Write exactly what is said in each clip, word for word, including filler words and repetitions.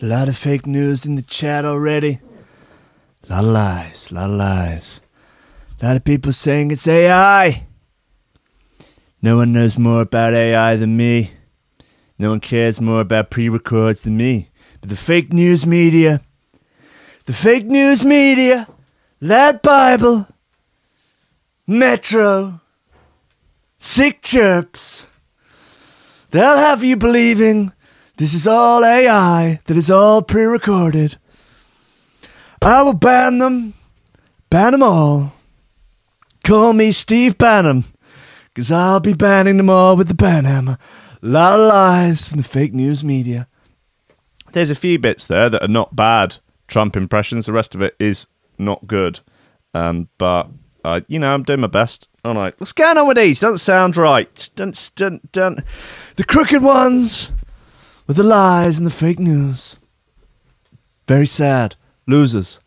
A lot of fake news in the chat already. A lot of lies, a lot of lies. A lot of people saying it's A I. No one knows more about A I than me. No one cares more about pre-records than me. But the fake news media, the fake news media, Lad Bible, Metro, Sick Chirps, they'll have you believing this is all A I, that is all pre-recorded. I will ban them, ban them all. Call me Steve Bannon, because I'll be banning them all with the ban hammer. A lot of lies from the fake news media. There's a few bits there that are not bad Trump impressions. The rest of it is not good. Um, but, uh, you know, I'm doing my best. I'm like, what's going on with these? Don't sound right. Don't, don't, don't. The crooked ones with the lies and the fake news. Very sad. Losers.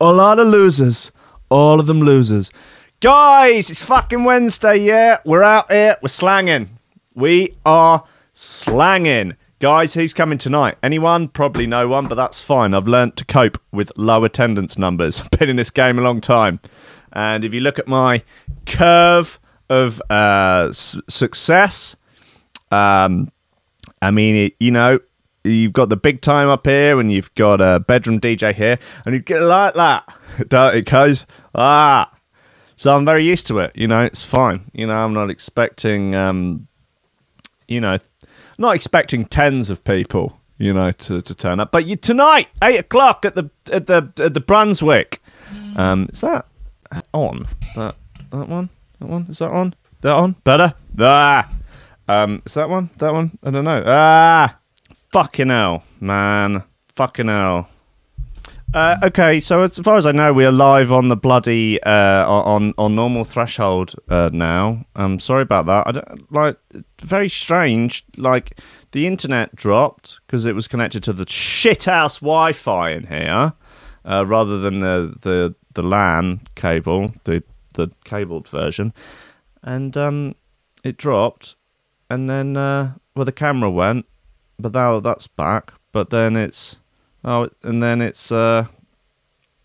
A lot of losers. All of them losers. Guys, it's fucking Wednesday, yeah? We're out here. We're slanging. We are slanging. Guys, who's coming tonight? Anyone? Probably no one, but that's fine. I've learnt to cope with low attendance numbers. I've been in this game a long time. And if you look at my curve of uh, s- success, um, I mean, it, you know, you've got the big time up here and you've got a bedroom D J here and you get like that. It goes, ah. So I'm very used to it. You know, it's fine. You know, I'm not expecting, um, you know, not expecting tens of people, you know, to, to turn up. But you, tonight, eight o'clock at the at the, at the Brunswick. Um, is that on? That that one? That one? Is that on? That on? Better? Ah! Um, is that one? That one? I don't know. Ah! Fucking hell, man. Fucking hell. Uh, okay, so as far as I know, we are live on the bloody uh, on on normal Threshold uh, now. I'm sorry about that. I don't, like, very strange. Like, the internet dropped because it was connected to the shithouse Wi-Fi in here, uh, rather than the, the the LAN cable, the the cabled version, and um, it dropped. And then uh, well, the camera went, but now that's back. But then it's. Oh, and then it's, uh...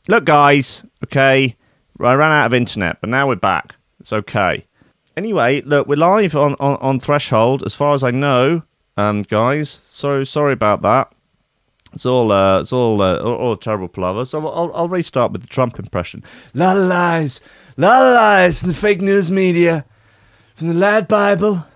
Look, guys, okay, I ran out of internet, but now we're back. It's okay. Anyway, look, we're live on, on, on Threshold, as far as I know, um, guys. So, sorry about that. It's all, uh, it's all, uh, all, all terrible palaver. So, I'll, I'll restart with the Trump impression. Lot of lies, lot of lies from the fake news media, from the Lad Bible,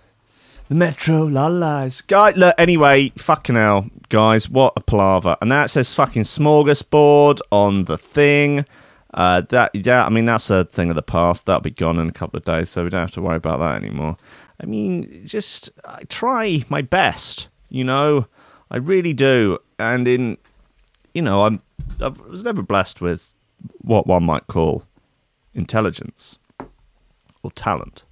the Metro, lot of lies. Guys, look, anyway, fucking hell. Guys, what a palaver. And now it says fucking smorgasbord on the thing. Uh, that yeah, I mean, that's a thing of the past. That'll be gone in a couple of days, so we don't have to worry about that anymore. I mean, just I try my best, you know. I really do. And in, you know, I'm, I was never blessed with what one might call intelligence or talent,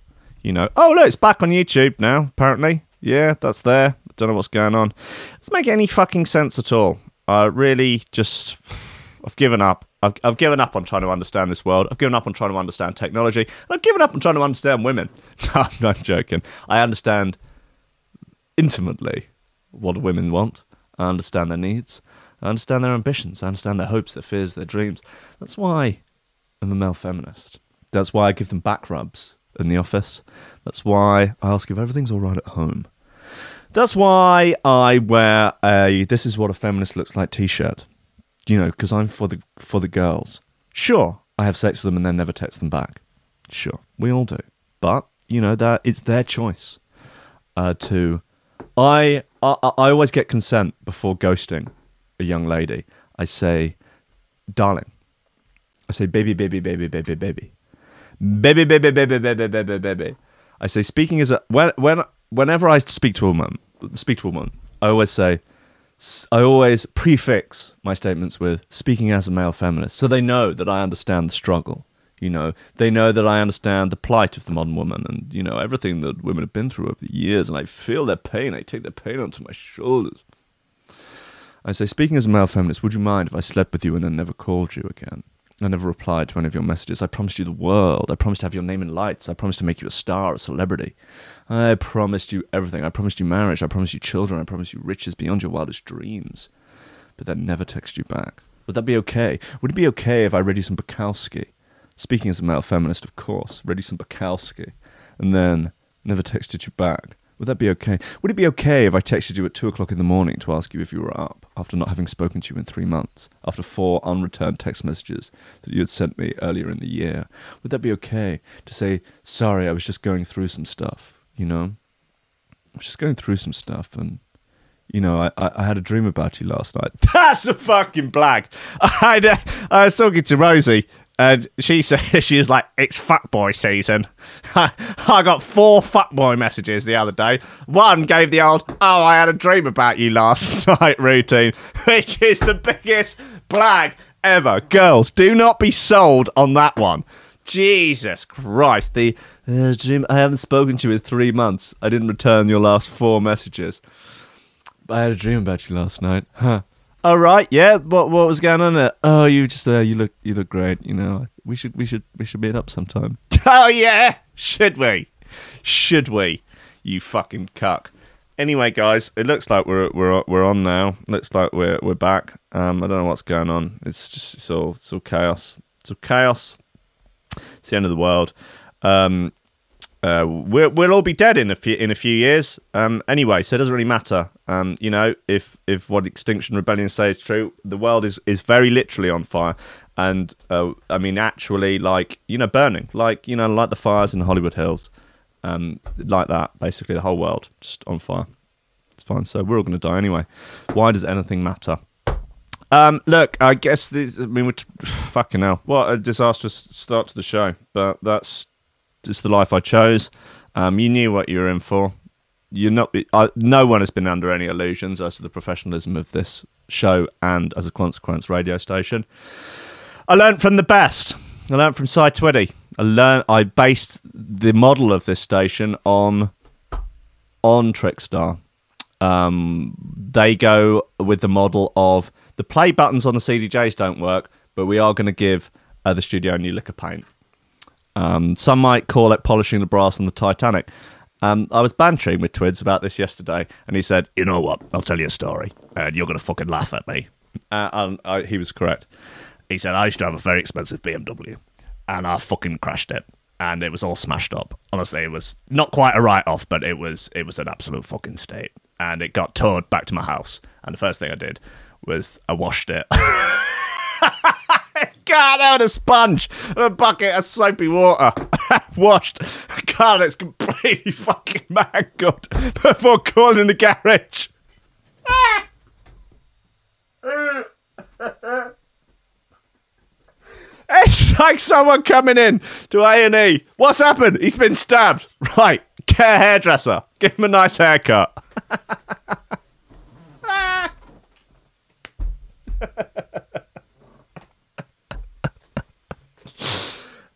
you know. Oh, look, it's back on YouTube now, apparently. Yeah, that's there. Don't know what's going on. It doesn't make any fucking sense at all. I really just... I've given up. I've, I've given up on trying to understand this world. I've given up on trying to understand technology. And I've given up on trying to understand women. No, I'm not joking. I understand intimately what women want. I understand their needs. I understand their ambitions. I understand their hopes, their fears, their dreams. That's why I'm a male feminist. That's why I give them back rubs in the office. That's why I ask if everything's all right at home. That's why I wear a "This is what a feminist looks like" t-shirt, you know, because I'm for the for the girls. Sure, I have sex with them and then never text them back. Sure, we all do, but you know that it's their choice. Uh, to, I, I I always get consent before ghosting a young lady. I say, darling, I say, baby, baby, baby, baby, baby, baby, baby, baby, baby, baby, baby. I say, speaking as a when when. Whenever I speak to a woman, speak to a woman, I always say, I always prefix my statements with "speaking as a male feminist," so they know that I understand the struggle. You know, they know that I understand the plight of the modern woman, and you know everything that women have been through over the years, and I feel their pain. I take their pain onto my shoulders. I say, "Speaking as a male feminist, would you mind if I slept with you and then never called you again? I never replied to any of your messages. I promised you the world. I promised to have your name in lights. I promised to make you a star, a celebrity. I promised you everything. I promised you marriage. I promised you children. I promised you riches beyond your wildest dreams. but then never text you back? Would that be okay? Would it be okay if I read you some Bukowski? Speaking as a male feminist, of course, read you some Bukowski, and then never texted you back. Would that be okay? Would it be okay if I texted you at two o'clock in the morning to ask you if you were up, after not having spoken to you in three months, after four unreturned text messages that you had sent me earlier in the year? Would that be okay to say, sorry, I was just going through some stuff, you know? I was just going through some stuff and, you know, I, I, I had a dream about you last night. That's a fucking blag. I, I was talking to Rosie. And she said, she was like, it's fuckboy season. I got four fuckboy messages the other day. One gave the old, oh, I had a dream about you last night routine, which is the biggest blag ever. Girls, do not be sold on that one. Jesus Christ. The uh, dream, I haven't spoken to you in three months. I didn't return your last four messages. But I had a dream about you last night. Huh. All right, yeah. What what was going on there? Oh, you just there. Uh, you look you look great. You know, we should we should we should meet up sometime. Oh yeah, should we? Should we? You fucking cuck. Anyway, guys, it looks like we're we're we're on now. Looks like we're we're back. Um, I don't know what's going on. It's just it's all it's all chaos. It's all chaos. It's the end of the world. Um, uh, we're we'll all be dead in a few in a few years. Um, anyway, so it doesn't really matter. Um, you know, if, if what Extinction Rebellion says is true, the world is, is very literally on fire. And, uh, I mean, actually, like, you know, burning. Like, you know, like the fires in the Hollywood Hills. Um, like that, basically, the whole world just on fire. It's fine, so we're all going to die anyway. Why does anything matter? Um, look, I guess, this, I mean, we're t- fucking hell. What a disastrous start to the show. But that's just the life I chose. Um, you knew what you were in for. You're not. I, no one has been under any illusions as to the professionalism of this show and, as a consequence, radio station. I learned from the best. I learned from Cy Twitty. I learned. I based the model of this station on on Trickstar. Um, they go with the model of the play buttons on the C D Js don't work, but we are going to give uh, the studio a new lick of paint. Um, some might call it polishing the brass on the Titanic. Um, I was bantering with Twids about this yesterday, and he said, you know what, I'll tell you a story, and you're going to fucking laugh at me. Uh, and I, he was correct. He said, I used to have a very expensive B M W, and I fucking crashed it, and it was all smashed up. Honestly, it was not quite a write-off, but it was it was an absolute fucking state, and it got towed back to my house, and the first thing I did was I washed it. God, out a sponge and a bucket of soapy water. Washed. God, it's completely fucking mangled before calling the garage. It's like someone coming in to A and E. What's happened? He's been stabbed. Right, get a hairdresser. Give him a nice haircut.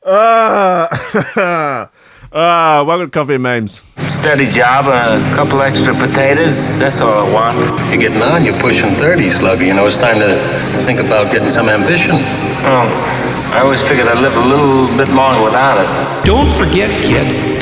Ah, ah, welcome to Coffee and Memes. Steady job, a couple extra potatoes, that's all I want. You're getting on, you're pushing thirty, Slugger. You know, it's time to think about getting some ambition. Oh, I always figured I'd live a little bit longer without it. Don't forget, kid,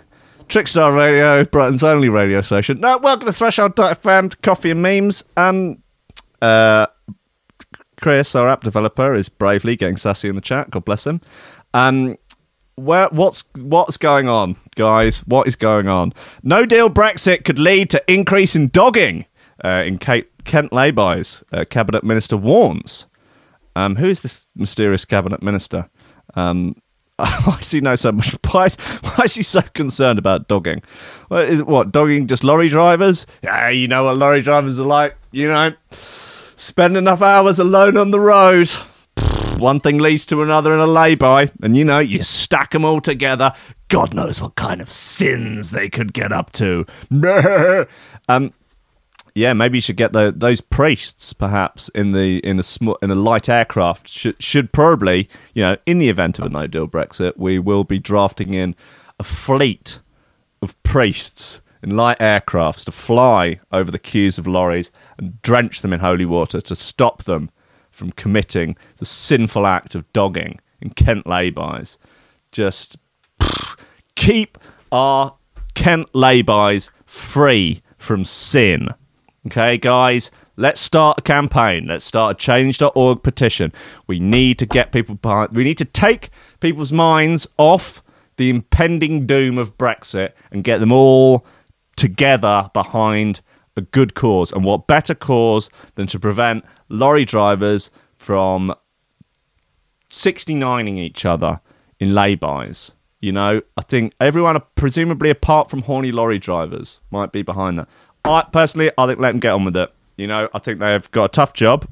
Trickstar Radio, Brighton's only radio station. No, welcome to Threshold dot f m, Coffee and Memes. Um, uh, Chris, our app developer, is bravely getting sassy in the chat. God bless him. Um, Where, what's what's going on, guys? What is going on? No deal Brexit could lead to increase in dogging uh, in Kate, Kent laybys. Uh, cabinet minister warns. Um, who is this mysterious cabinet minister? Um, I see no so much. Why, why is he so concerned about dogging? What, is, what dogging? Just lorry drivers? Yeah, you know what lorry drivers are like. You know, spend enough hours alone on the road. One thing leads to another in a lay-by, and you know, you stack them all together. God knows what kind of sins they could get up to. um, yeah, maybe you should get the, those priests, perhaps, in the in a sm- in a light aircraft. Should should probably, you know, in the event of a no-deal Brexit, we will be drafting in a fleet of priests in light aircrafts to fly over the queues of lorries and drench them in holy water to stop them from committing the sinful act of dogging in Kent laybys. Just pff, keep our Kent laybys free from sin. Okay, guys, let's start a campaign. Let's start a change dot org petition. We need to get people behind. We need to take people's minds off the impending doom of Brexit and get them all together behind a good cause. And what better cause than to prevent lorry drivers from sixty-nining each other in laybys? You know, I think everyone, presumably apart from horny lorry drivers, might be behind that. I personally, I think let them get on with it. You know, I think they've got a tough job.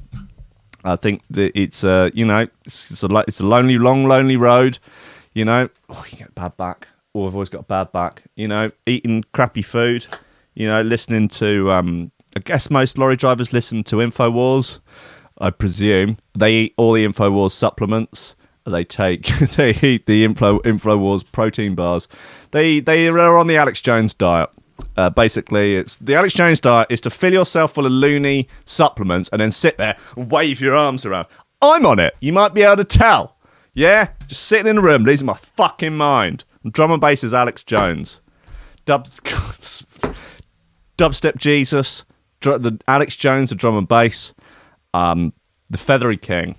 I think that it's a, uh, you know, it's, it's a it's a lonely, long, lonely road. You know, oh, you get a bad back. Oh, I've always got a bad back. You know, eating crappy food. You know, listening to, um, I guess most lorry drivers listen to InfoWars. I presume they eat all the InfoWars supplements. They take, they eat the Info InfoWars protein bars. They they are on the Alex Jones diet. Uh, basically, it's the Alex Jones diet is to fill yourself full of loony supplements and then sit there and wave your arms around. I'm on it. You might be able to tell. Yeah? Just sitting in a room, losing my fucking mind. Drum and bass is Alex Jones. Dub, Dubstep Jesus. Dr, the Alex Jones, the drum and bass. Um, the Feathery King.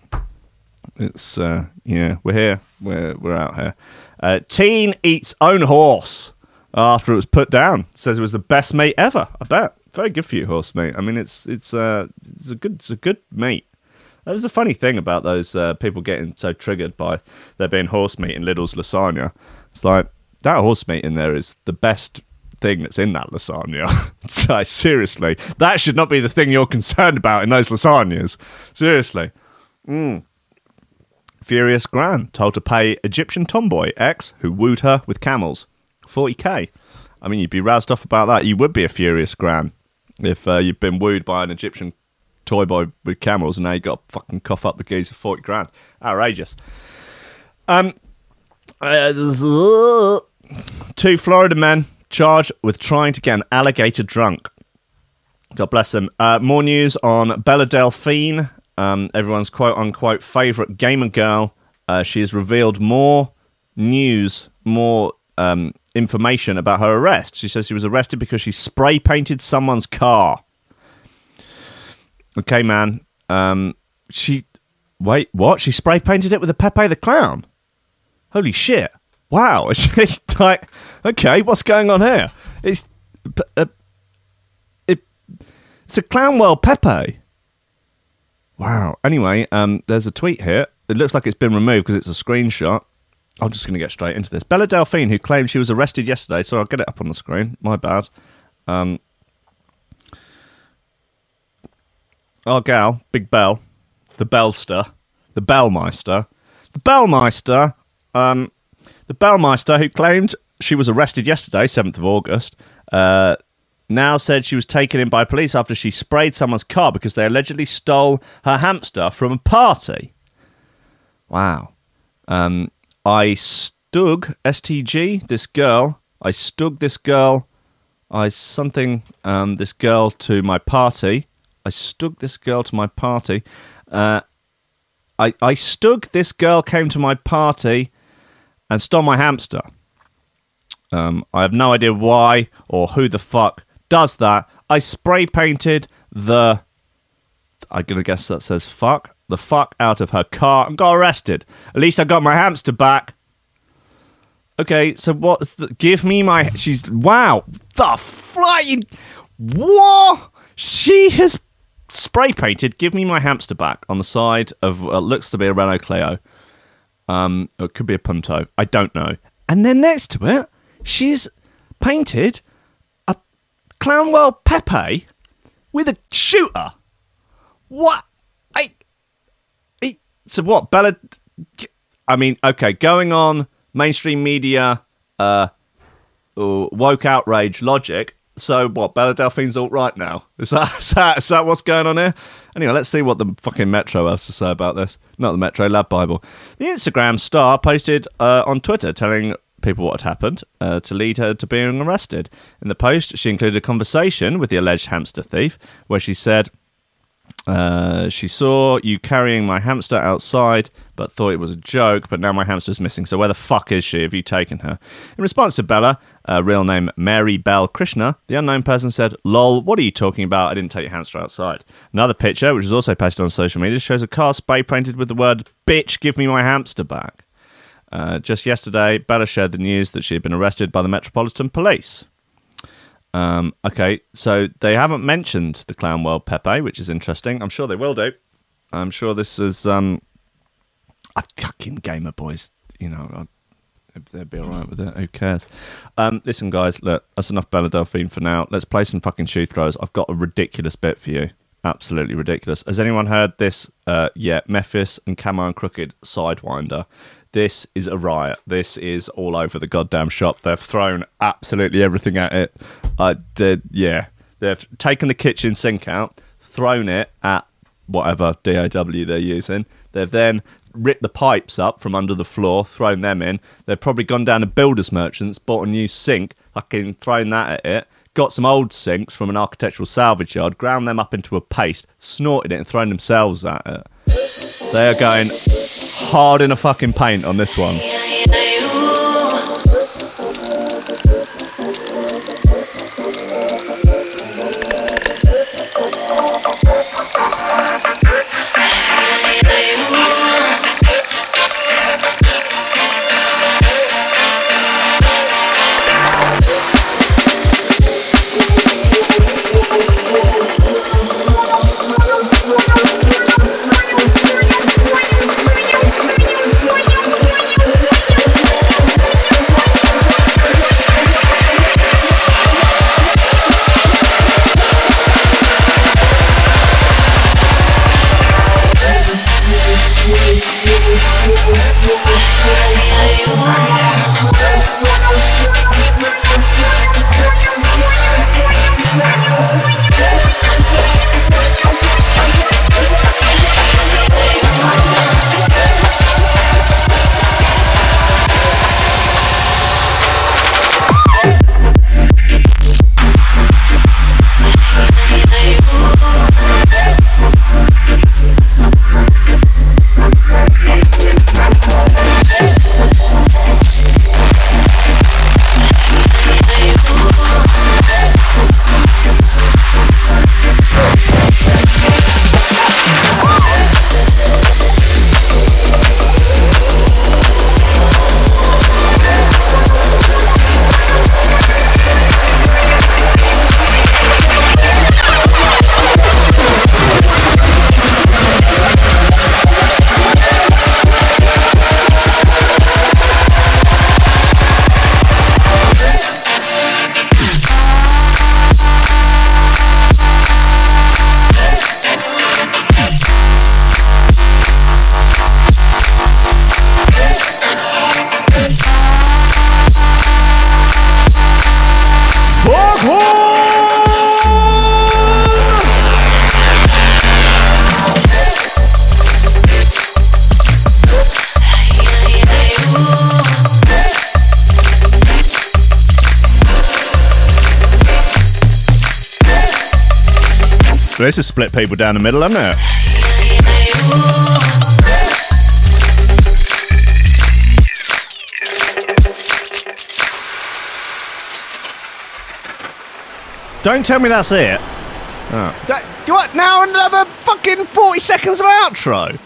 It's, uh, yeah, we're here. We're, we're out here. Uh, teen eats own horse after it was put down. Says it was the best meat ever. I bet. Very good for you, horse meat. I mean, it's it's uh, it's a good it's a good meat. That was the funny thing about those uh, people getting so triggered by there being horse meat in Lidl's lasagna. It's like, that horse meat in there is the best thing that's in that lasagna. It's like, seriously, that should not be the thing you're concerned about in those lasagnas. Seriously. Mm. Furious Gran told to pay Egyptian tomboy ex who wooed her with camels. forty k. I mean, you'd be roused off about that. You would be a furious gran if uh, you'd been wooed by an Egyptian toy boy with camels and now you got to fucking cough up the geezer forty grand. Outrageous. Um, uh, two Florida men charged with trying to get an alligator drunk. God bless them. Uh, more news on Bella Delphine, um, everyone's quote-unquote favourite gamer girl. Uh, she has revealed more news, more um, information about her arrest. She says she was arrested because she spray-painted someone's car. Okay, man. Um, she... Wait, what? She spray-painted it with a Pepe the Clown? Holy shit. Wow. She's like, okay, what's going on here? It's... Uh, it, it's a Clownwell Pepe. Wow. Anyway, um, there's a tweet here. It looks like it's been removed because it's a screenshot. I'm just going to get straight into this. Bella Delphine, who claimed she was arrested yesterday, so I'll get it up on the screen. My bad. Um... Our gal, Big Bell, the Bellster, the Bellmeister, the Bellmeister, um, the Bellmeister, who claimed she was arrested yesterday, seventh of August, uh, now said she was taken in by police after she sprayed someone's car because they allegedly stole her hamster from a party. Wow. Um, I stug, S T G, this girl, I stug this girl, I something, um, this girl to my party. I stug this girl to my party. Uh, I I stug this girl came to my party and stole my hamster. Um, I have no idea why or who the fuck does that. I spray painted the... I'm going to guess that says fuck. The fuck out of her car and got arrested. At least I got my hamster back. Okay, so what's the... Give me my... She's... Wow. The fuck? You, what? She has... spray painted "Give me my hamster back" on the side of what looks to be a Renault Clio. Um, it could be a Punto. I don't know. And then next to it, she's painted a Clownwell Pepe with a shooter. What? I, I. So what, Bella? I mean, okay, going on mainstream media, uh, woke outrage logic. So what, Bella Delphine's all right now? Is that, is that is that what's going on here? Anyway, let's see what the fucking Metro has to say about this. Not the Metro, Lad Bible. The Instagram star posted uh, on Twitter telling people what had happened uh, to lead her to being arrested. In the post, she included a conversation with the alleged hamster thief where she said, uh, she saw you carrying my hamster outside but thought it was a joke, but now my hamster's missing, so where the fuck is she? Have you taken her? In response to Bella, uh, real name Mary Bell Krishna, the unknown person said, lol, what are you talking about? I didn't take your hamster outside. Another picture, which was also posted on social media, shows a car spray painted with the word, bitch, give me my hamster back. Uh, just yesterday, Bella shared the news that she had been arrested by the Metropolitan Police. Um, okay, so they haven't mentioned the Clown World Pepe, which is interesting. I'm sure they will do. I'm sure this is... Um, I fucking gamer boys, you know, I'd, they'd be all right with it. Who cares? Um, listen, guys, look, that's enough Bella Delphine for now. Let's play some fucking shoe throws. I've got a ridiculous bit for you. Absolutely ridiculous. Has anyone heard this? Uh, yeah, Memphis and Camo and Crooked Sidewinder. This is a riot. This is all over the goddamn shop. They've thrown absolutely everything at it. I did, yeah. They've taken the kitchen sink out, thrown it at whatever D A W they're using. They've then ripped the pipes up from under the floor, thrown them in. They've probably gone down to Builders Merchants, bought a new sink, fucking thrown that at it, got some old sinks from an architectural salvage yard, ground them up into a paste, snorted it and thrown themselves at it. They are going hard in a fucking paint on this one. This has split people down the middle, hasn't it? Don't tell me that's it. Oh. That, what, now another fucking forty seconds of outro?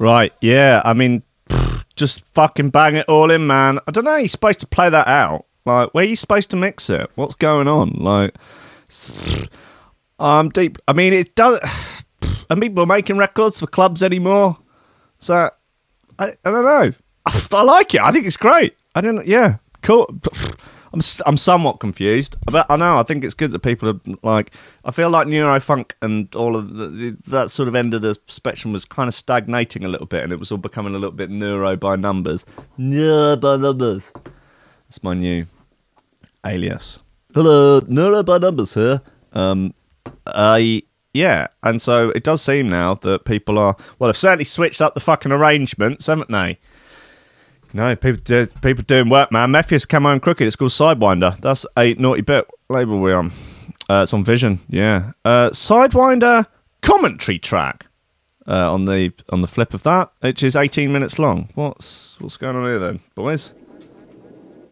Right, yeah, I mean, pfft, Just fucking bang it all in, man. I don't know how you're supposed to play that out. Like, where are you supposed to mix it? What's going on? Like, I'm deep. I mean, it does. And people are making records for clubs anymore. So, I, I don't know. I, I like it. I think it's great. I don't. Yeah, cool. I'm I'm somewhat confused. But I know. I think it's good that people are like. I feel like Neurofunk and all of the, the, that sort of end of the spectrum was kind of stagnating a little bit, and it was all becoming a little bit neuro by numbers. Neuro by numbers. That's my new alias. Hello, Neuro by numbers here. Um, I yeah, and so it does seem now that people are well. They've certainly switched up the fucking arrangements, haven't they? No, people do, people doing work, man. Mephius, Camo and Crooked. It's called Sidewinder. That's a naughty bit label we're on. Uh, it's on Vision, yeah. Uh, Sidewinder commentary track uh, on the on the flip of that, which is eighteen minutes long. What's what's going on here then, boys?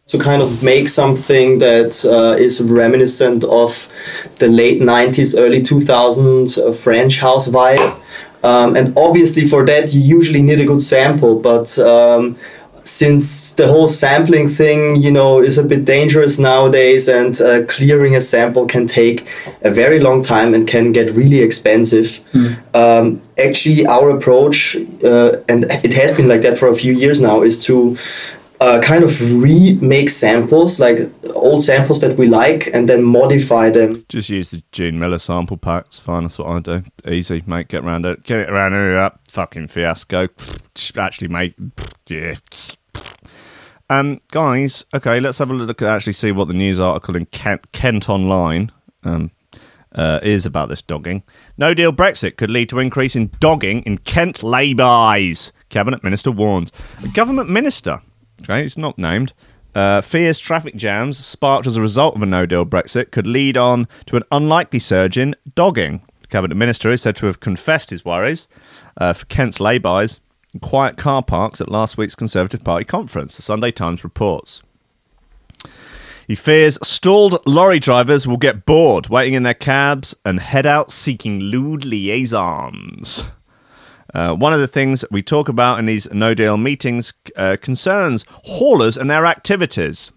To kind of make something that uh, is reminiscent of the late nineties, early two thousands uh, French house vibe. Um, and obviously for that, you usually need a good sample, but... Um, Since the whole sampling thing, you know, is a bit dangerous nowadays, and uh, clearing a sample can take a very long time and can get really expensive. Mm. Um, actually, our approach, uh, and it has been like that for a few years now, is to uh, kind of remake samples, like old samples that we like, and then modify them. Just use the Gene Miller sample packs. Fine, that's what I do. Easy, mate. Get around it. Get it around it. That fucking fiasco. Actually, mate. Yeah. Um, guys, okay, let's have a look at actually see what the news article in Kent, Kent Online um, uh, is about this dogging. No deal Brexit could lead to increase in dogging in Kent labours. Cabinet Minister warns. A government minister, okay, it's not named, uh, fears traffic jams sparked as a result of a no deal Brexit could lead on to an unlikely surge in dogging. The Cabinet Minister is said to have confessed his worries uh, for Kent's labours. Quiet car parks at last week's Conservative Party conference, the Sunday Times reports. He fears stalled lorry drivers will get bored waiting in their cabs and head out seeking lewd liaisons. Uh, one of the things we talk about in these no-deal meetings uh, concerns haulers and their activities.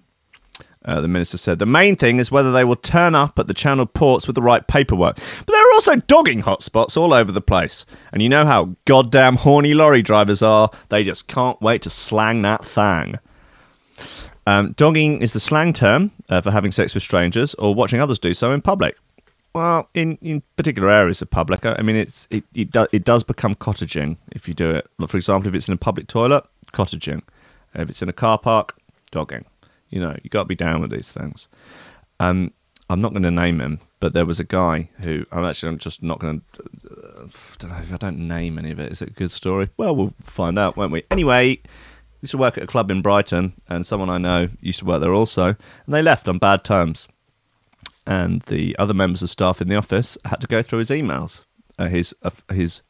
Uh, the minister said the main thing is whether they will turn up at the channeled ports with the right paperwork. But there are also dogging hotspots all over the place. And you know how goddamn horny lorry drivers are. They just can't wait to slang that thang. Um, dogging is the slang term uh, for having sex with strangers or watching others do so in public. Well, in, in particular areas of public. I mean, it's it it, do, it does become cottaging if you do it. For example, if it's in a public toilet, cottaging. If it's in a car park, dogging. You know, you got to be down with these things. Um, I'm not going to name him, but there was a guy who... I'm actually I'm just not going to... Uh, I don't know if I don't name any of it. Is it a good story? Well, we'll find out, won't we? Anyway, I used to work at a club in Brighton, and someone I know used to work there also, and they left on bad terms. And the other members of staff in the office had to go through his emails, uh, his uh, his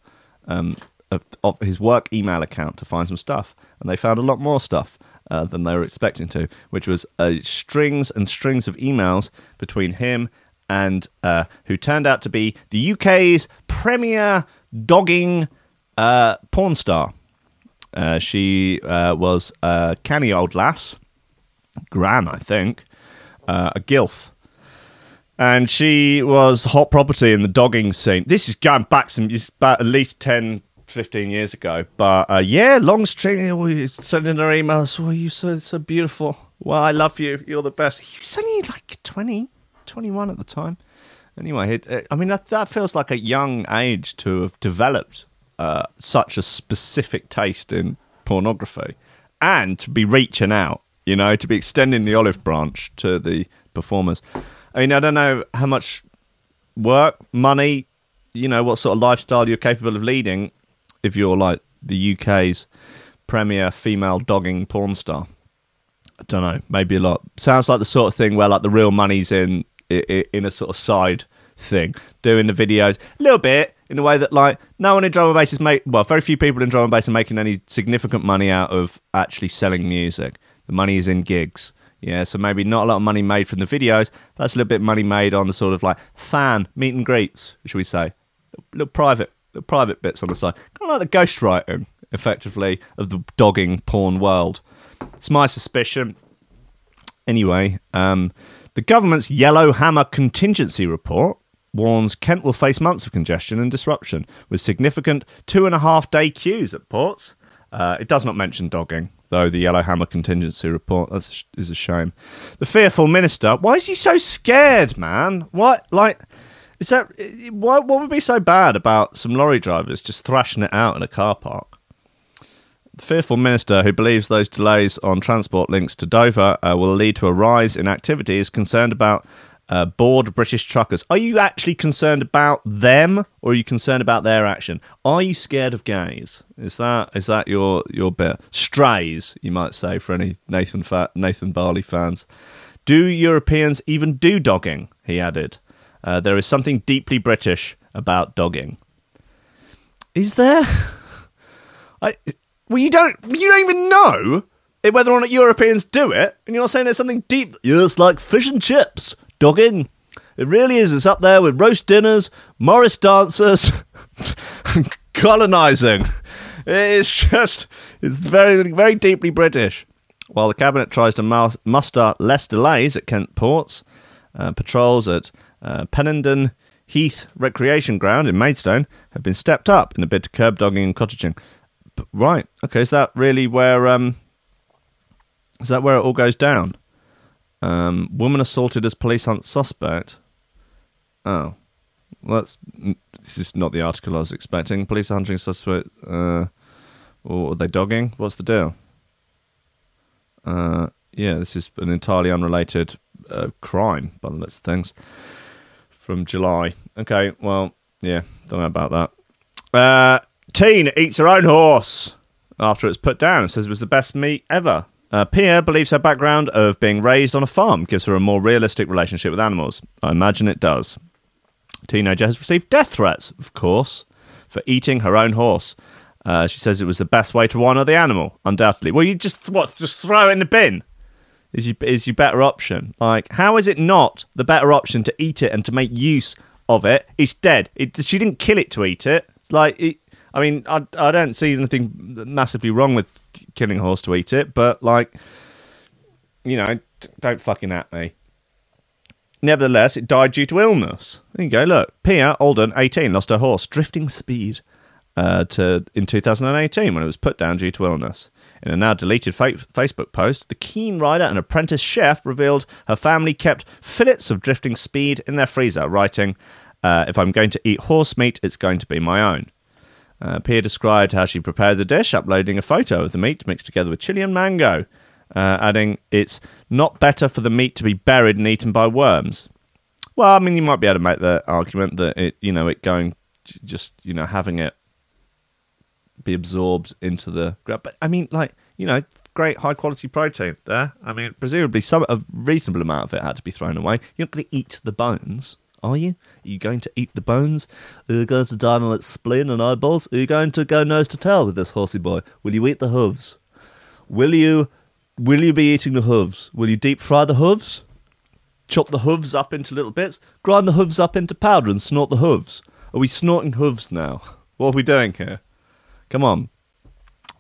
um, uh, his work email account to find some stuff, and they found a lot more stuff. Uh, than they were expecting to, which was uh, strings and strings of emails between him and uh, who turned out to be the U K's premier dogging uh, porn star. Uh, she uh, was a canny old lass, gran, I think, uh, a gilf. And she was hot property in the dogging scene. This is going back some, about at least ten, fifteen years ago, but uh, yeah, long string. Oh, sending her emails. Oh, you're so, so beautiful. Well, I love you. You're the best. He was only like twenty, twenty-one at the time. Anyway, it, it, I mean, that, that feels like a young age to have developed uh, such a specific taste in pornography and to be reaching out, you know, to be extending the olive branch to the performers. I mean, I don't know how much work, money, you know, what sort of lifestyle you're capable of leading. If you're like the U K's premier female dogging porn star, I don't know, maybe a lot. Sounds like the sort of thing where like the real money's in in a sort of side thing, doing the videos a little bit in a way that like no one in drum and bass is making. Well, very few people in drum and bass are making any significant money out of actually selling music. The money is in gigs, yeah. So maybe not a lot of money made from the videos. That's a little bit of money made on the sort of like fan meet and greets, should we say, a little private. The private bits on the side, kind of like the ghostwriting effectively, of the dogging porn world. It's my suspicion. Anyway, um, the government's Yellow Hammer contingency report warns Kent will face months of congestion and disruption, with significant two-and-a-half-day queues at ports. Uh, it does not mention dogging, though, the Yellow Hammer contingency report. That is a shame. The fearful minister. Why is he so scared, man? What, like... Is that what? What would be so bad about some lorry drivers just thrashing it out in a car park? The fearful minister, who believes those delays on transport links to Dover uh, will lead to a rise in activity, is concerned about uh, bored British truckers. Are you actually concerned about them, or are you concerned about their action? Are you scared of gays? Is that is that your your bit? Strays, you might say, for any Nathan Fa- Nathan Barley fans. Do Europeans even do dogging? He added. Uh, there is something deeply British about dogging. Is there? I well, you don't you don't even know whether or not Europeans do it, and you're saying there's something deep. Yeah, it's like fish and chips, dogging. It really is. It's up there with roast dinners, Morris dancers, colonising. It's just it's very very deeply British. While the cabinet tries to mas- muster less delays at Kent ports, uh, patrols at Uh, Penenden Heath Recreation Ground in Maidstone have been stepped up in a bid to curb dogging and cottaging. But, right, okay, is that really where um, is that where it all goes down? Um, woman assaulted as police hunt suspect. Oh, well, that's this is not the article I was expecting. Police hunting suspect, uh, or are they dogging? What's the deal? Uh, yeah, this is an entirely unrelated uh, crime by the looks of things. From July. Okay, well, yeah, don't know about that. Uh, teen eats her own horse after it's put down and says it was the best meat ever. Uh, Pia believes her background of being raised on a farm gives her a more realistic relationship with animals. I imagine it does. Teenager has received death threats, of course, for eating her own horse. Uh, she says it was the best way to honour the animal, undoubtedly. Well, you just, what, just throw it in the bin? Is your, is your better option. Like, how is it not the better option to eat it and to make use of it? It's dead. It, she didn't kill it to eat it. Like, it, I mean, I, I don't see anything massively wrong with killing a horse to eat it, but, like, you know, don't fucking at me. Nevertheless, it died due to illness. There you go, look. Pia Alden, eighteen, lost her horse, Drifting Speed, uh, to in two thousand eighteen when it was put down due to illness. In a now-deleted Facebook post, the keen rider and apprentice chef revealed her family kept fillets of Drifting Speed in their freezer, writing, uh, if I'm going to eat horse meat, it's going to be my own. Uh, Pia described how she prepared the dish, uploading a photo of the meat mixed together with chili and mango, uh, adding, it's not better for the meat to be buried and eaten by worms. Well, I mean, you might be able to make the argument that, it, you know, it going, just, you know, having it be absorbed into the ground, but I mean, like, you know, great high quality protein there. I mean, presumably some a reasonable amount of it had to be thrown away. You're not going to eat the bones, are you? Are you going to eat the bones? Are you going to dine on its spleen and eyeballs? Are you going to go nose to tail with this horsey boy? Will you eat the hooves? Will you will you be eating the hooves? Will you deep fry the hooves? Chop the hooves up into little bits? Grind the hooves up into powder and snort the hooves? Are we snorting hooves now? What are we doing here? Come on.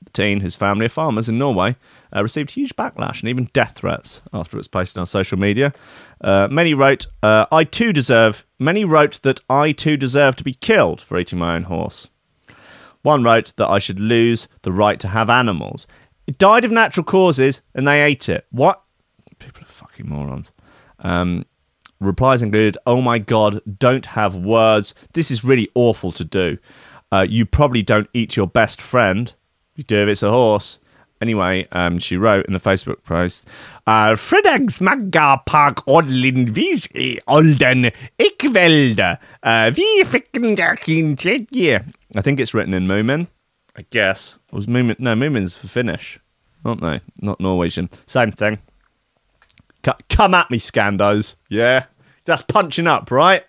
The teen, whose family are farmers in Norway, uh, received huge backlash and even death threats after it was posted on social media. Uh, many wrote, uh, I too deserve, many wrote that I too deserve to be killed for eating my own horse. One wrote that I should lose the right to have animals. It died of natural causes and they ate it. What? People are fucking morons. Um, replies included, oh my God, don't have words. This is really awful to do. Uh, you probably don't eat your best friend. You do if it's a horse. Anyway, um, she wrote in the Facebook post, Fredags magga park odlin vis olden ikvelde vi ficken derkin tredje. I think it's written in Moomin. I guess. It was Moomin. No, Moomin's for Finnish, aren't they? Not Norwegian. Same thing. C- come at me, Scandos. Yeah. That's punching up, right?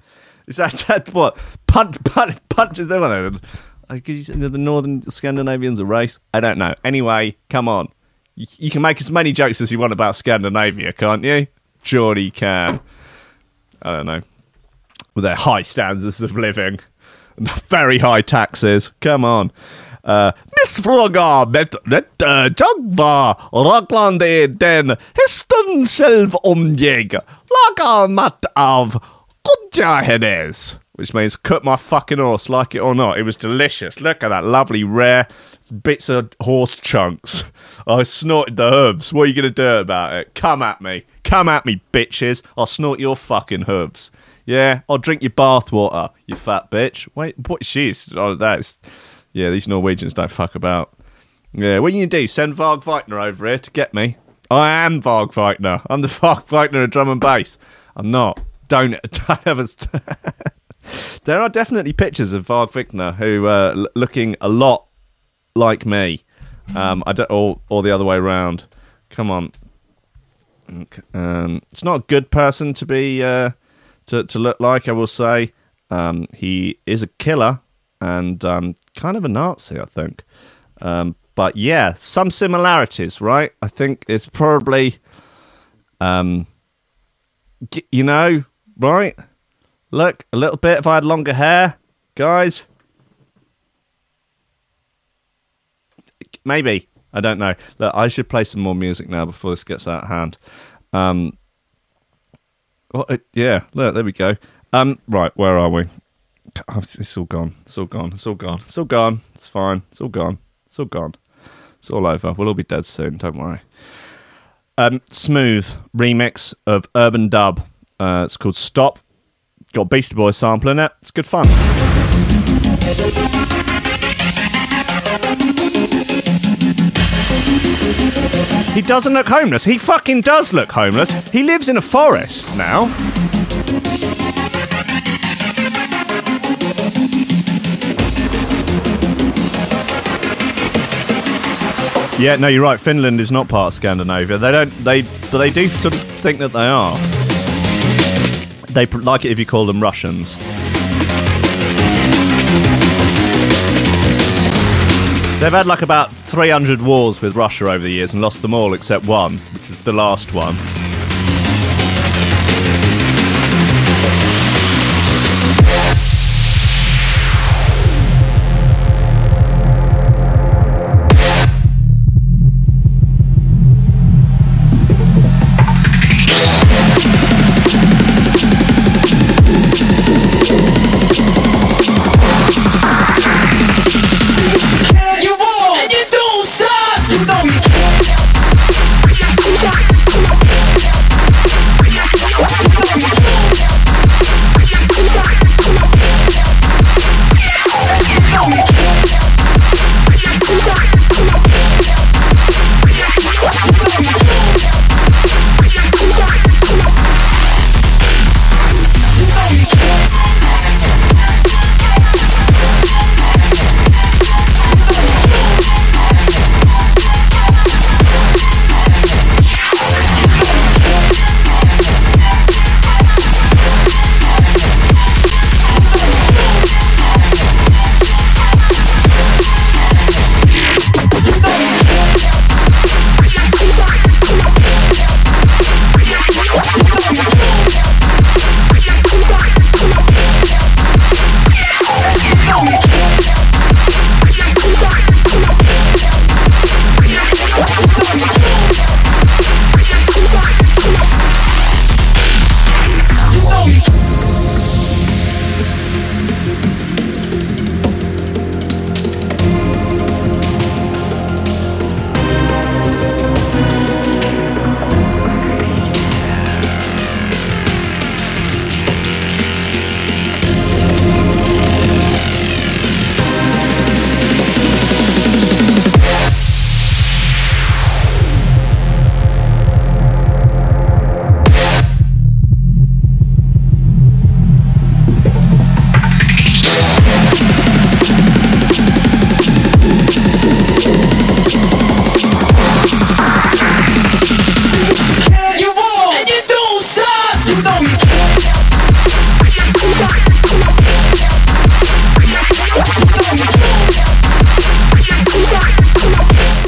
Is that, that what? Punch, punch, punches them on it. The northern Scandinavians are race. I don't know. Anyway, come on. You, you can make as many jokes as you want about Scandinavia, can't you? Sure you can. I don't know. With their high standards of living and very high taxes. Come on. Uh, this fråga med detta jag var raklande den hästen själv omgäg lagar mat av Kodja Hennes. Which means cut my fucking horse, like it or not. It was delicious. Look at that lovely rare bits of horse chunks. I snorted the herbs. What are you going to do about it? Come at me. Come at me, bitches. I'll snort your fucking herbs. Yeah, I'll drink your bathwater, you fat bitch. Wait, what? She's... Oh, that's... Yeah, these Norwegians don't fuck about. Yeah, what are you going to do? Send Varg Vikernes over here to get me? I am Varg Vikernes. I'm the Varg Vikernes of drum and bass. I'm not. Don't, don't have a... St- There are definitely pictures of Varg Vikernes who are uh, looking a lot like me. Um, I don't, or, or the other way around. Come on. Um, it's not a good person to be uh, to, to look like, I will say. Um, he is a killer and um, kind of a Nazi, I think. Um, but yeah, some similarities, right? I think it's probably, um, you know, right? Look, a little bit if I had longer hair, guys. Maybe. I don't know. Look, I should play some more music now before this gets out of hand. Um, well, it, yeah, look, there we go. Um, right, where are we? Oh, it's all gone. It's all gone. It's all gone. It's all gone. It's fine. It's all gone. It's all gone. It's all over. We'll all be dead soon, don't worry. Um, smooth remix of Urban Dub. Uh, it's called Stop. Got Beastie Boys sample in it. It's good fun. He doesn't look homeless. He fucking does look homeless. He lives in a forest now. Yeah, no, you're right. Finland is not part of Scandinavia. They don't. They but they do sort of think that they are. They like it if you call them Russians. They've had like about three hundred wars with Russia over the years and lost them all except one, which was the last one.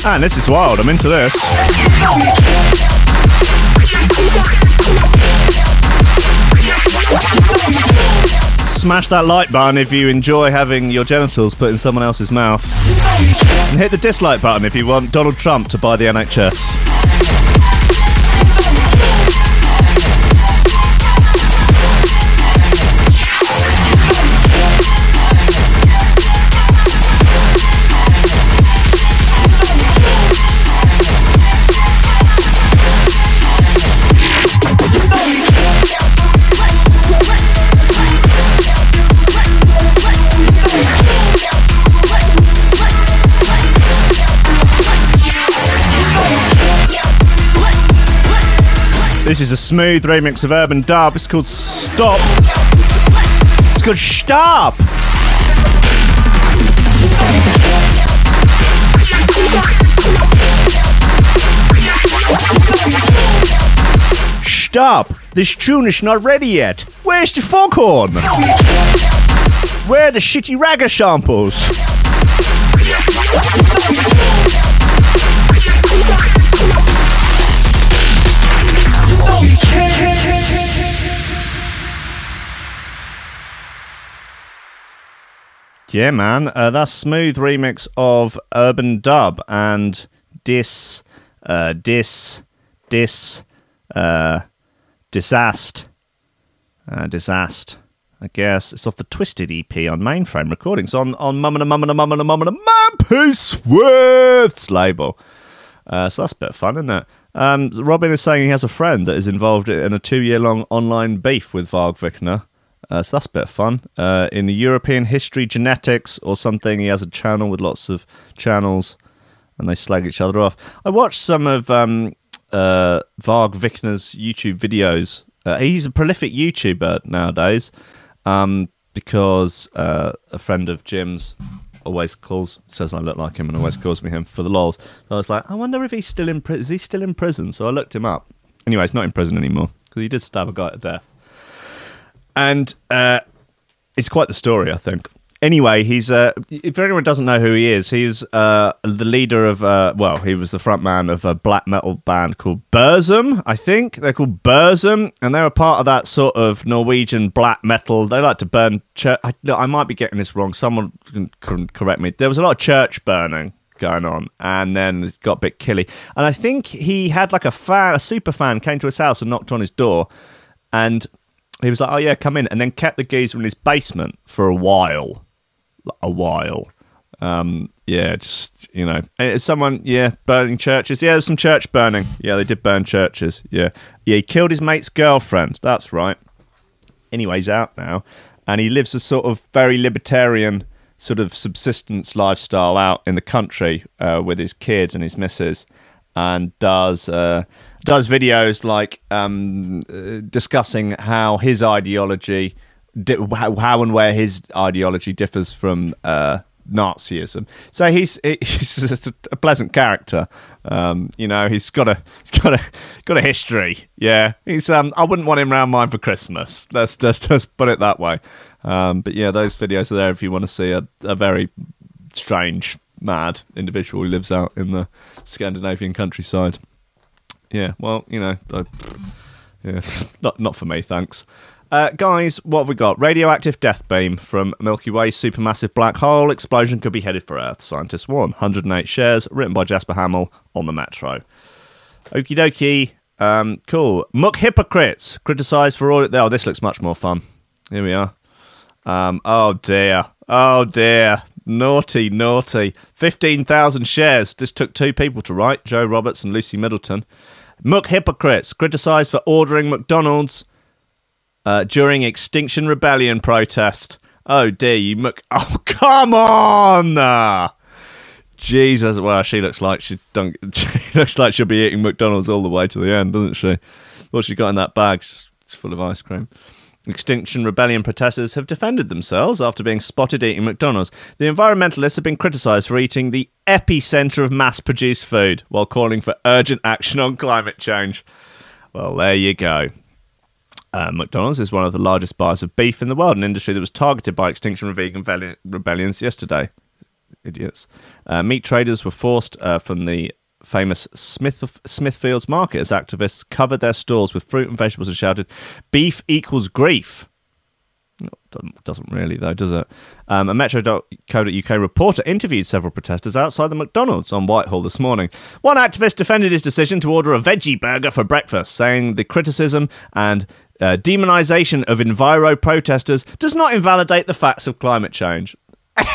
Man, this is wild. I'm into this. Smash that like button if you enjoy having your genitals put in someone else's mouth. And hit the dislike button if you want Donald Trump to buy the N H S. This is a smooth remix of Urban Dub. It's called Stop. It's called Stop. Stop. This tune is not ready yet. Where's the foghorn? Where are the shitty ragga samples? Yeah, man, uh, that's smooth remix of Urban Dub and dis, uh, dis, dis, uh, disast, uh, disast, I guess. It's off the Twisted E P on Mainframe Recordings on, on Mum and a Mum and a Mum and a Mum and a Mum P. Swift's label. Uh, so that's a bit of fun, isn't it? Um, Robin is saying he has a friend that is involved in a two-year-long online beef with Varg Vikernes. Uh, so that's a bit of fun. Uh, in the European History Genetics or something, he has a channel with lots of channels, and they slag each other off. I watched some of um, uh, Varg Vikernes' YouTube videos. Uh, he's a prolific YouTuber nowadays um, because uh, a friend of Jim's always calls, says I look like him, and always calls me him for the lols. So I was like, I wonder if he's still in prison. Is he still in prison? So I looked him up. Anyway, he's not in prison anymore because he did stab a guy to death. And uh, it's quite the story, I think. Anyway, he's uh, if anyone doesn't know who he is, he was uh, the leader of, uh, well, he was the frontman of a black metal band called Burzum, I think. They're called Burzum, and they were part of that sort of Norwegian black metal. They like to burn church. I, no, I might be getting this wrong. Someone can correct me. There was a lot of church burning going on, and then it got a bit killy. And I think he had like a fan, a super fan came to his house and knocked on his door, and he was like, oh, yeah, come in, and then kept the geezer in his basement for a while. A while. Um, yeah, just, you know. Someone, yeah, burning churches. Yeah, there's some church burning. Yeah, they did burn churches. Yeah. Yeah, he killed his mate's girlfriend. That's right. Anyway, he's out now, and he lives a sort of very libertarian sort of subsistence lifestyle out in the country uh, with his kids and his missus, and does... Uh, Does videos like um, uh, discussing how his ideology, di- how, how and where his ideology differs from uh, Nazism. So he's he's a pleasant character, um, you know. He's got a he's got a got a history. Yeah, he's. Um, I wouldn't want him round mine for Christmas. Let's just just put it that way. Um, but yeah, those videos are there if you want to see a, a very strange, mad individual who lives out in the Scandinavian countryside. Yeah, well, you know, uh, yeah, not not for me, thanks. Uh, guys, what have we got? Radioactive death beam from Milky Way's supermassive black hole. Explosion could be headed for Earth, scientists warn. one hundred eight shares, written by Jasper Hamill on the Metro. Okie dokie, um, cool. Muck hypocrites, criticised for audit. Oh, this looks much more fun. Here we are. Um, oh dear, oh dear. Naughty, naughty. fifteen thousand shares. This took two people to write, Joe Roberts and Lucy Middleton. Muck hypocrites, criticised for ordering McDonald's uh, during Extinction Rebellion protest. Oh, dear, you muck. Oh, come on! Jesus. Well, she looks like she done... she looks like she'll be eating McDonald's all the way to the end, doesn't she? What's she got in that bag? It's full of ice cream. Extinction Rebellion protesters have defended themselves after being spotted eating McDonald's. The environmentalists have been criticised for eating the epicentre of mass-produced food while calling for urgent action on climate change. Well, there you go. Uh, McDonald's is one of the largest buyers of beef in the world, an industry that was targeted by Extinction Rebellion rebellions yesterday. Idiots. Uh, meat traders were forced uh, from the famous Smith Smithfields market as activists covered their stores with fruit and vegetables and shouted, "Beef equals grief." Doesn't really, though, does it? Um, a Metro dot co dot U K reporter interviewed several protesters outside the McDonald's on Whitehall this morning. One activist defended his decision to order a veggie burger for breakfast, saying the criticism and uh, demonisation of enviro protesters does not invalidate the facts of climate change. uh,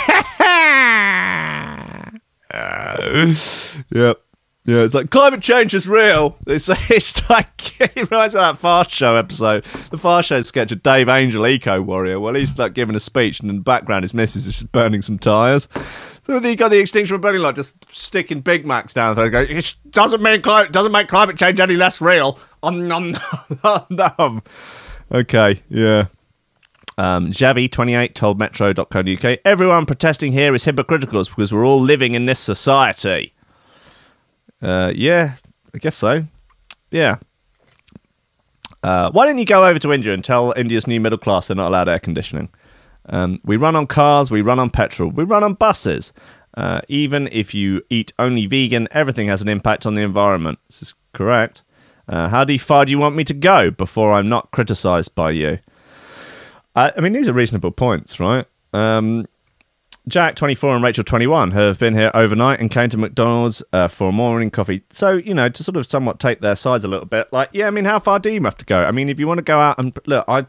yep. Yeah, it's like, climate change is real. It's, it's like, it reminds me of that Fast Show episode. The Fast Show sketch of Dave Angel, eco-warrior. Well, he's like giving a speech, and in the background his missus is just burning some tyres. So you got the Extinction Rebellion like just sticking Big Macs down the throat and going, it doesn't, mean climate, doesn't make climate change any less real. Um, nom, nom, nom. Okay, yeah. Um, Javi, twenty-eight, told Metro dot co dot U K, everyone protesting here is hypocritical because we're all living in this society. Uh, yeah, I guess so. Yeah. Uh, why don't you go over to India and tell India's new middle class they're not allowed air conditioning? Um, we run on cars, we run on petrol, we run on buses. Uh, even if you eat only vegan, everything has an impact on the environment. This is correct. Uh, how far do you want me to go before I'm not criticised by you? Uh, I mean, these are reasonable points, right? Um... Jack, twenty-four, and Rachel, twenty-one, have been here overnight and came to McDonald's uh, for morning coffee. So, you know, to sort of somewhat take their sides a little bit, like, yeah, I mean, how far do you have to go? I mean, if you want to go out and... Look, I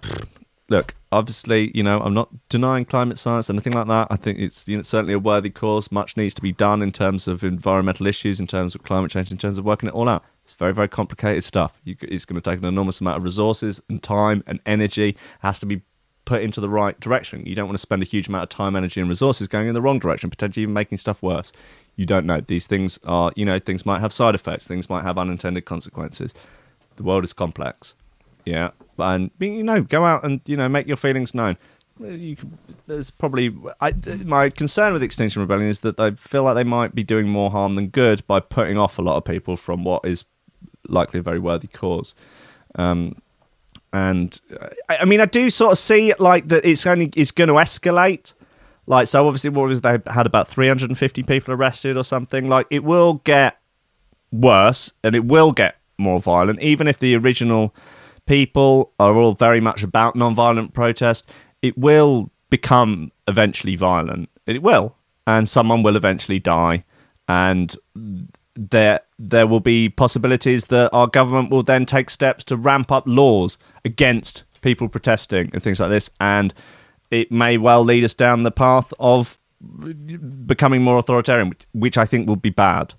look. Obviously, you know, I'm not denying climate science or anything like that. I think it's, you know, certainly a worthy cause. Much needs to be done in terms of environmental issues, in terms of climate change, in terms of working it all out. It's very, very complicated stuff. You, it's going to take an enormous amount of resources and time and energy. It has to be put into the right direction. You don't want to spend a huge amount of time, energy and resources going in the wrong direction, potentially even making stuff worse. You don't know. These things are, you know, things might have side effects, things might have unintended consequences. The world is complex. Yeah. And, you know, go out and, you know, make your feelings known. You, there's probably... I, my concern with Extinction Rebellion is that they feel like they might be doing more harm than good by putting off a lot of people from what is likely a very worthy cause. Um... And I mean, I do sort of see like that it's only it's going to escalate. Like, so obviously, what was they had about three hundred fifty people arrested or something. Like, it will get worse and it will get more violent, even if the original people are all very much about non-violent protest. It will become eventually violent. It will, and someone will eventually die, and there there will be possibilities that our government will then take steps to ramp up laws against people protesting and things like this, and it may well lead us down the path of becoming more authoritarian, which, which I think will be bad.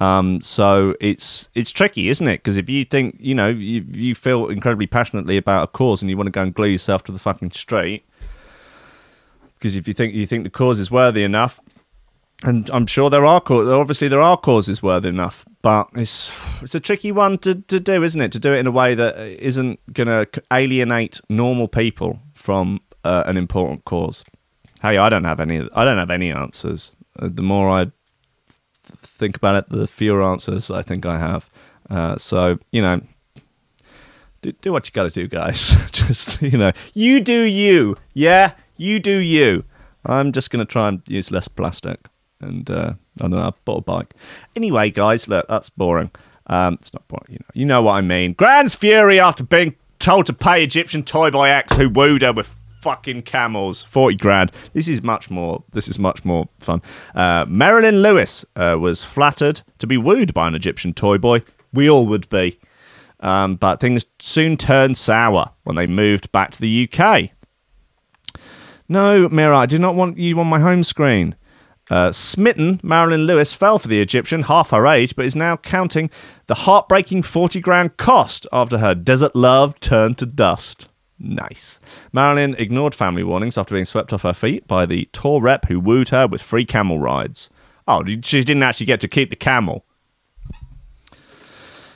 Um, so it's it's tricky, isn't it? Because if you think, you know, you, you feel incredibly passionately about a cause and you want to go and glue yourself to the fucking street, because if you think you think the cause is worthy enough. And I'm sure there are, obviously there are causes worthy enough, but it's it's a tricky one to, to do, isn't it? To do it in a way that isn't going to alienate normal people from uh, an important cause. Hey, I don't have any. I don't have any answers. Uh, the more I th- think about it, the fewer answers I think I have. Uh, so you know, do, do what you got to do, guys. Just you know, you do you. Yeah, you do you. I'm just going to try and use less plastic. And uh, I don't know, I bought a bike. Anyway, guys, look, that's boring. Um, it's not boring, you know. You know what I mean. Grand's fury after being told to pay Egyptian toy boy X who wooed her with fucking camels. forty grand. This is much more, this is much more fun. Uh, Marilyn Lewis uh, was flattered to be wooed by an Egyptian toy boy. We all would be. Um, but things soon turned sour when they moved back to the U K. No, Mira, I do not want you on my home screen. Uh, smitten, Marilyn Lewis fell for the Egyptian, half her age, but is now counting the heartbreaking forty grand cost after her desert love turned to dust. Nice. Marilyn ignored family warnings after being swept off her feet by the tour rep who wooed her with free camel rides. Oh, she didn't actually get to keep the camel.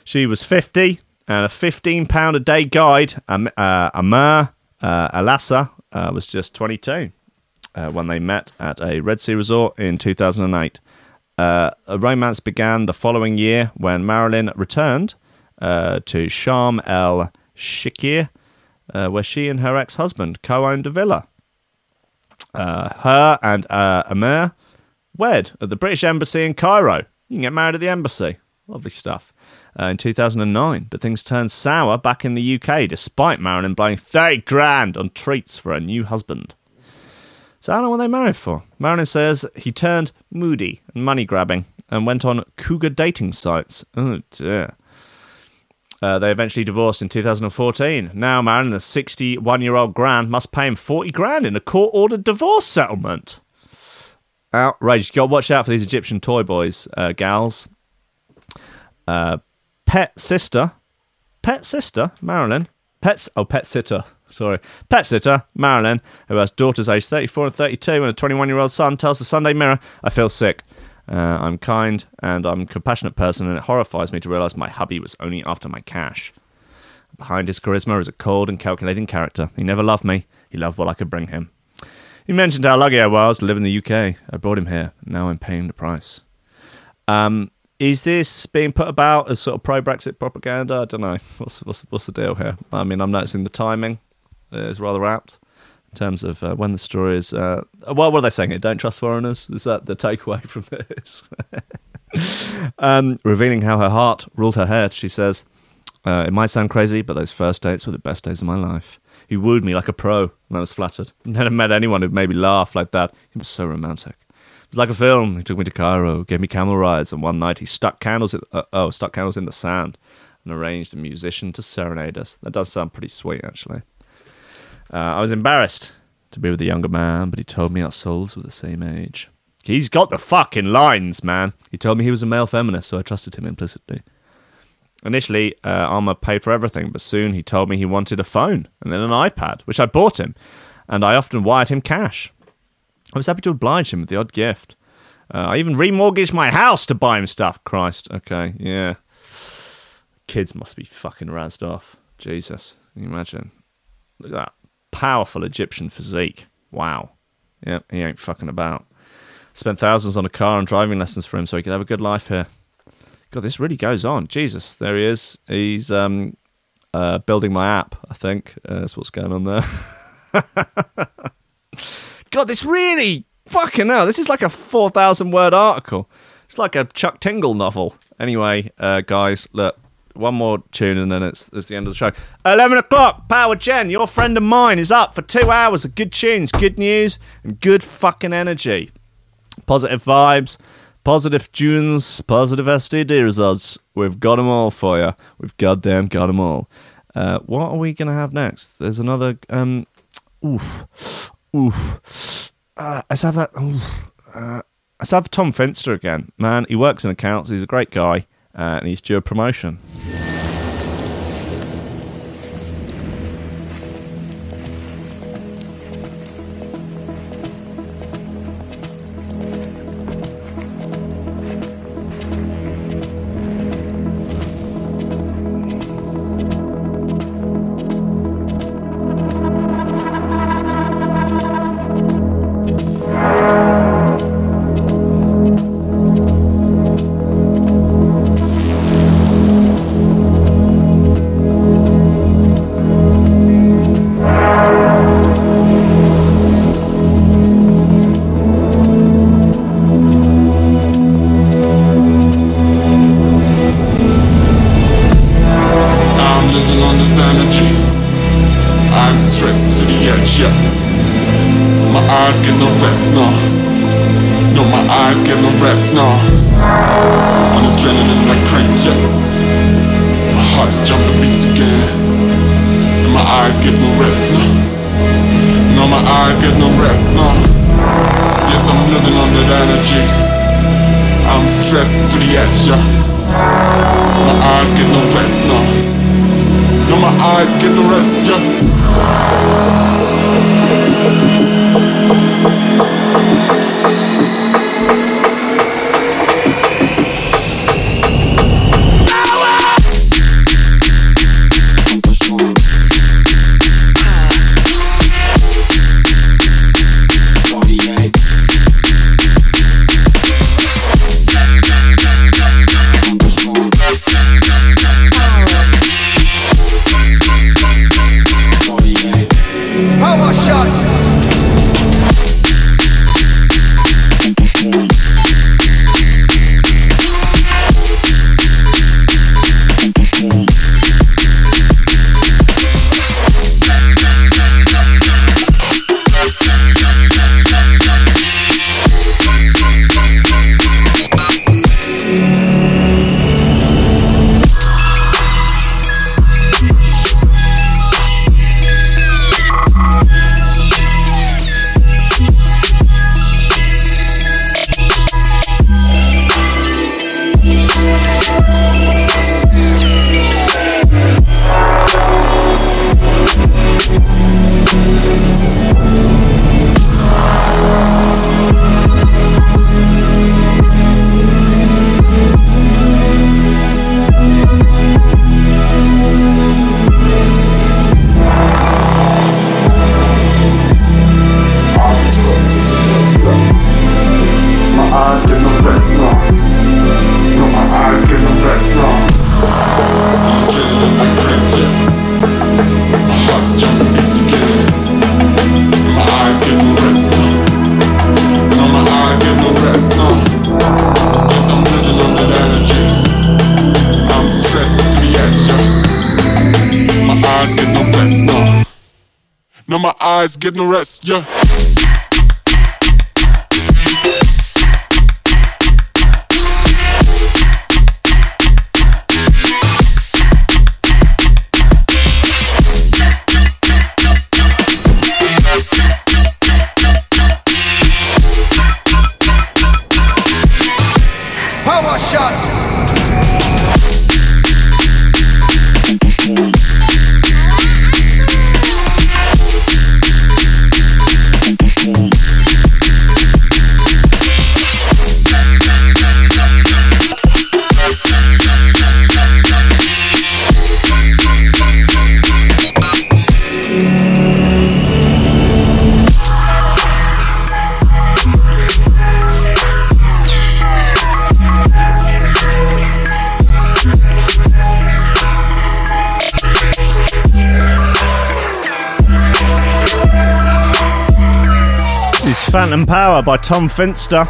She was fifty, and a fifteen pound a day guide, um, uh, Amir uh, Alassa, uh, was just twenty-two. Uh, when they met at a Red Sea resort in two thousand eight. Uh, a romance began the following year when Marilyn returned uh, to Sharm el-Sheikh, uh, where she and her ex-husband co-owned a villa. Uh, her and uh, Amir wed at the British Embassy in Cairo. You can get married at the embassy. Lovely stuff. uh, in two thousand nine, but things turned sour back in the U K despite Marilyn blowing thirty grand on treats for her new husband. So how long were they married for? Marilyn says he turned moody and money-grabbing and went on cougar dating sites. Oh, dear. Uh, they eventually divorced in two thousand fourteen. Now Marilyn, the sixty-one-year-old grand, must pay him forty grand in a court-ordered divorce settlement. Outrageous. You've got to watch out for these Egyptian toy boys, uh, gals. Uh, pet sister. Pet sister, Marilyn. Pets. Oh, pet sitter. Sorry. Pet sitter, Marilyn, who has daughters aged thirty-four and thirty-two, and a twenty-one-year-old son, tells the Sunday Mirror, "I feel sick. Uh, I'm kind and I'm a compassionate person, and it horrifies me to realise my hubby was only after my cash. Behind his charisma is a cold and calculating character. He never loved me. He loved what I could bring him. He mentioned how lucky I was to live in the U K. I brought him here. Now I'm paying the price." Um, is this being put about as sort of pro-Brexit propaganda? I don't know. What's, what's, what's the deal here? I mean, I'm noticing the timing is rather apt. In terms of uh, when the story is... Uh, well, what are they saying here? Don't trust foreigners? Is that the takeaway from this? um, revealing how her heart ruled her head, she says, uh, "It might sound crazy, but those first dates were the best days of my life. He wooed me like a pro, and I was flattered. Never met anyone who made me laugh like that. He was so romantic. It was like a film. He took me to Cairo, gave me camel rides, and one night he stuck candles in, uh, oh, stuck candles in the sand and arranged a musician to serenade us." That does sound pretty sweet, actually. Uh, "I was embarrassed to be with a younger man, but he told me our souls were the same age." He's got the fucking lines, man. "He told me he was a male feminist, so I trusted him implicitly. Initially, uh, Alma paid for everything, but soon he told me he wanted a phone and then an iPad, which I bought him, and I often wired him cash. I was happy to oblige him with the odd gift. Uh, I even remortgaged my house to buy him stuff." Christ, okay, yeah. Kids must be fucking razzed off. Jesus, can you imagine? Look at that. Powerful Egyptian physique. Wow. Yeah, he ain't fucking about. "Spent thousands on a car and driving lessons for him so he could have a good life here." God, this really goes on. Jesus, there he is. He's um, uh, building my app, I think. Uh, that's what's going on there. God, this really... Fucking hell, this is like a four thousand word article. It's like a Chuck Tingle novel. Anyway, uh, guys, look. One more tune and then it's, it's the end of the show. eleven o'clock, Power Gen, your friend of mine, is up for two hours of good tunes, good news, and good fucking energy. Positive vibes, positive tunes, positive S T D results. We've got them all for you. We've goddamn got them all. Uh, what are we going to have next? There's another... Um, oof. Oof. Uh, let's have that... Oof, uh, let's have Tom Finster again. Man, he works in accounts. He's a great guy. Uh, and he's due a promotion. guys get no rest, yeah. Phantom Power by Tom Finster.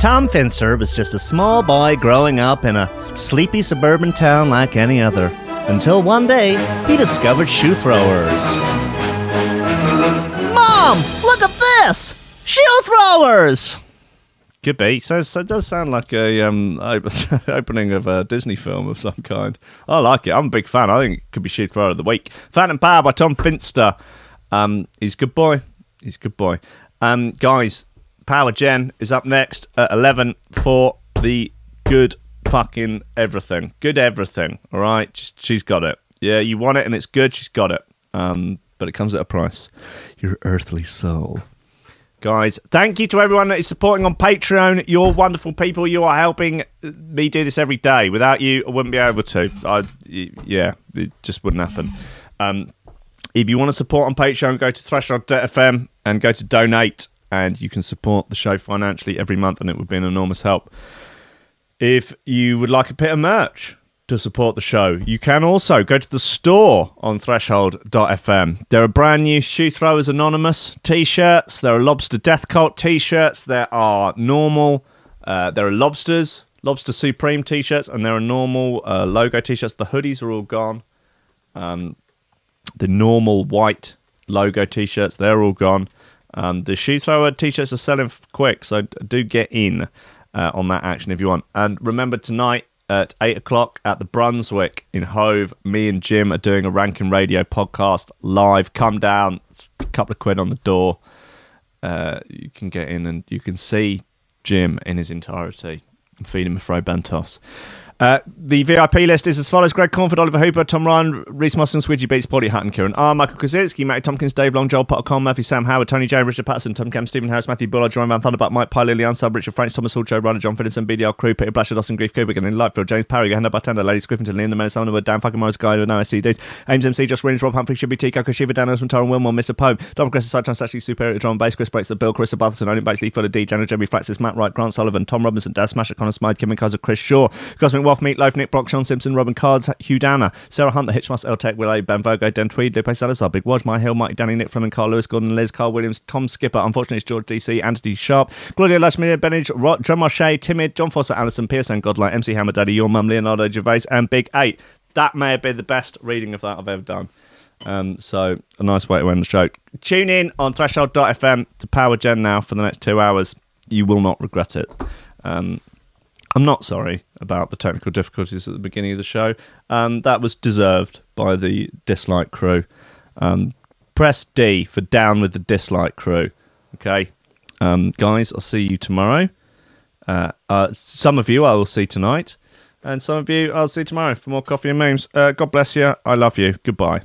Tom Finster was just a small boy growing up in a sleepy suburban town like any other. Until one day, he discovered shoe throwers. Mom, look at this! Shoe throwers! Could be. So it does sound like a um, opening of a Disney film of some kind. I like it. I'm a big fan. I think it could be shoe thrower of the week. Phantom Power by Tom Finster. Um, he's a good boy. He's a good boy. Um, guys, Power Gen is up next at eleven for the good fucking everything. Good everything. All right. She's got it. Yeah, you want it and it's good. She's got it. Um, but it comes at a price. Your earthly soul. Guys, thank you to everyone that is supporting on Patreon. You're wonderful people. You are helping me do this every day. Without you, I wouldn't be able to. I, yeah, it just wouldn't happen. Um, if you want to support on Patreon, go to Threshold dot f m and go to donate and you can support the show financially every month and it would be an enormous help. If you would like a bit of merch to support the show, you can also go to the store on Threshold dot f m. There are brand new Shoe Throwers Anonymous t-shirts. There are Lobster Death Cult t-shirts. There are normal, uh, there are Lobsters, Lobster Supreme t-shirts, and there are normal uh, logo t-shirts. The hoodies are all gone. Um, the normal white logo t-shirts, they're all gone. Um, the Shoe Thrower t-shirts are selling quick, so do get in. Uh, on that action if you want. And remember, tonight at eight o'clock at the Brunswick in Hove, me and Jim are doing a Rankin Radio podcast live. Come down, it's a couple of quid on the door. Uh, you can get in and you can see Jim in his entirety and feed him a Fro Bentos. Uh, the V I P list is as follows: Greg Cornford, Oliver Hooper, Tom Ryan, Reese Mosson, Swidgy Beats, Paulie Hutton, Kieran R, Michael Kozinski, Matty Tompkins, Dave Long, Joel Potter, Con Murphy, Sam Howard, Tony J, Richard Patterson, Tom Kemp, Stephen Harris, Matthew Bullard, Jerome Van Thunderbutt, Mike Pye, Lillian Sub, Richard Franks, Thomas Hall, Joe Runner, John Finlinson, B D L Crew, Peter Blasher, Dawson Grief, Kubrick, and then Lightfield, James Parry, Yohanda Bartender, Lady Squiffington, Leon, the Man, Summoner, Dan Fucking Morris, Guy, with no S C Ds, Ames M C, Josh Williams, Rob Humphrey, Shibby, Tico, Shiva, Dan Osman, Tyron Wilmore, Mister Pope, Dom Aggressive, Sidetrans, actually Superior, Drum Bass, Chris Breaks the Bill, Chris Barthelson, Owen Bates, Lee Fuller, D, General Jeremy Fraxis, Matt Wright, Grant Sullivan, Tom Robinson, Daz Smasher, Connor Smythe, Kim and Kaiser, Chris Shaw, Cosmic Wolf, Meatloaf, Nick Brock, Sean Simpson, Robin Cards, Hugh Danner, Sarah Hunt, The Hitchmas, L Tech, Will A, Ben Virgo, Den Tweed, Lupe Salazar, Big Watch, My Hill, Mike, Danny, Nick Fleming, Carl Lewis, Gordon Liz, Carl Williams, Tom Skipper, unfortunately it's George D C, Anthony Sharp, Claudia Lashmina, Benage, Rod, Drum Marche, Timid, John Foster, Alison Pearson, Godlight, M C Hammer Daddy, Your Mum, Leonardo Gervais, and Big Eight. That may have been the best reading of that I've ever done. Um, so a nice way to end the show. Tune in on Threshold dot f m to Power Gen now for the next two hours. You will not regret it. Um, I'm not sorry about the technical difficulties at the beginning of the show. Um, that was deserved by the dislike crew. Um, press D for down with the dislike crew. Okay, um, guys, I'll see you tomorrow. Uh, uh, some of you I will see tonight, and some of you I'll see tomorrow for more coffee and memes. Uh, God bless you. I love you. Goodbye.